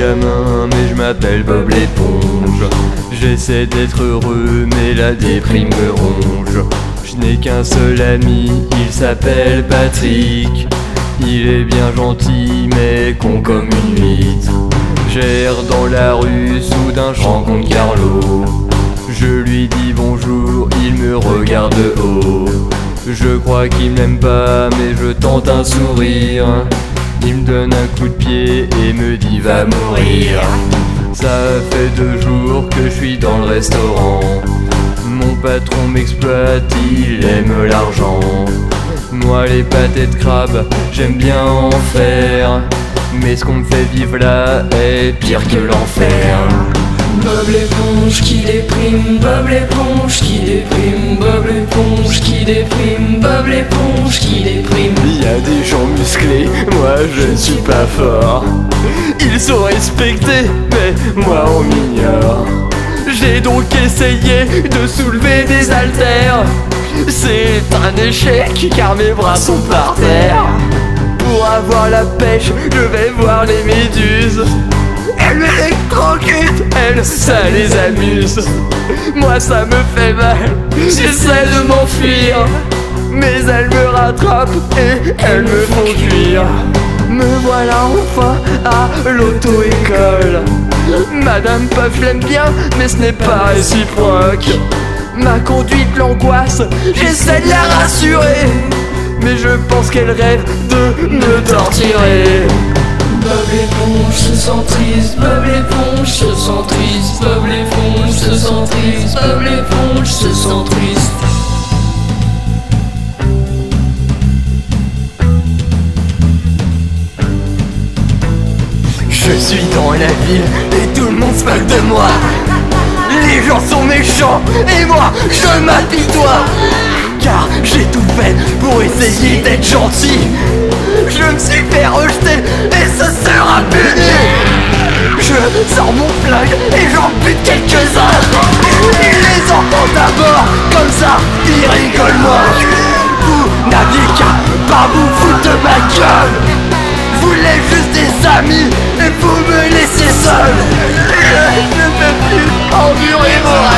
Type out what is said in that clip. gamin, mais je m'appelle Bob l'éponge. J'essaie d'être heureux, mais la déprime me ronge. Je n'ai qu'un seul ami, il s'appelle Patrick. Il est bien gentil, mais con comme une huître. J'erre dans la rue, soudain je rencontre Carlo. Je lui dis bonjour, il me regarde de haut. Je crois qu'il m'aime pas, mais je tente un sourire. Il me donne un coup de pied et me dit va mourir. Ça fait 2 jours que je suis dans le restaurant. Mon patron m'exploite, il aime l'argent. Moi les pâtés de crabe, j'aime bien en faire. Mais ce qu'on me fait vivre là est pire que l'enfer. Bob l'éponge qui déprime, Bob l'éponge qui déprime, Bob l'éponge qui déprime, Bob l'éponge qui déprime. Il y a des gens musclés, moi je ne suis pas fort. Ils sont respectés, mais moi on m'ignore. J'ai donc essayé de soulever des haltères. C'est un échec car mes bras sont par terre. Pour avoir la pêche, je vais voir les méduses. Elles m'électrocutent, elles, ça les amuse. Moi ça me fait mal, j'essaie de m'enfuir. Mais elles me rattrapent et elles me font cuire. Me voilà enfin à l'auto-école. Madame Puff l'aime bien, mais ce n'est pas réciproque. Ma conduite l'angoisse, j'essaie de la rassurer. Mais je pense qu'elle rêve de me torturer. Bob l'éponge se sent triste, Bob l'éponge se sent triste, Bob l'éponge se sent triste, Bob l'éponge se sent triste. Je suis dans la ville et tout le monde se moque de moi. Les gens sont méchants et moi je m'apitoie. Car j'ai tout fait pour essayer d'être gentil. Je me suis fait rejeter et ce sera puni. Je sors mon flingue et j'en bute quelques-uns. Ils les entendent d'abord, comme ça ils rigolent moins. Vous n'aviez qu'à pas vous foutre de ma gueule. Vous voulez juste des amis et vous me laissez seul. Je ne peux plus endurer vos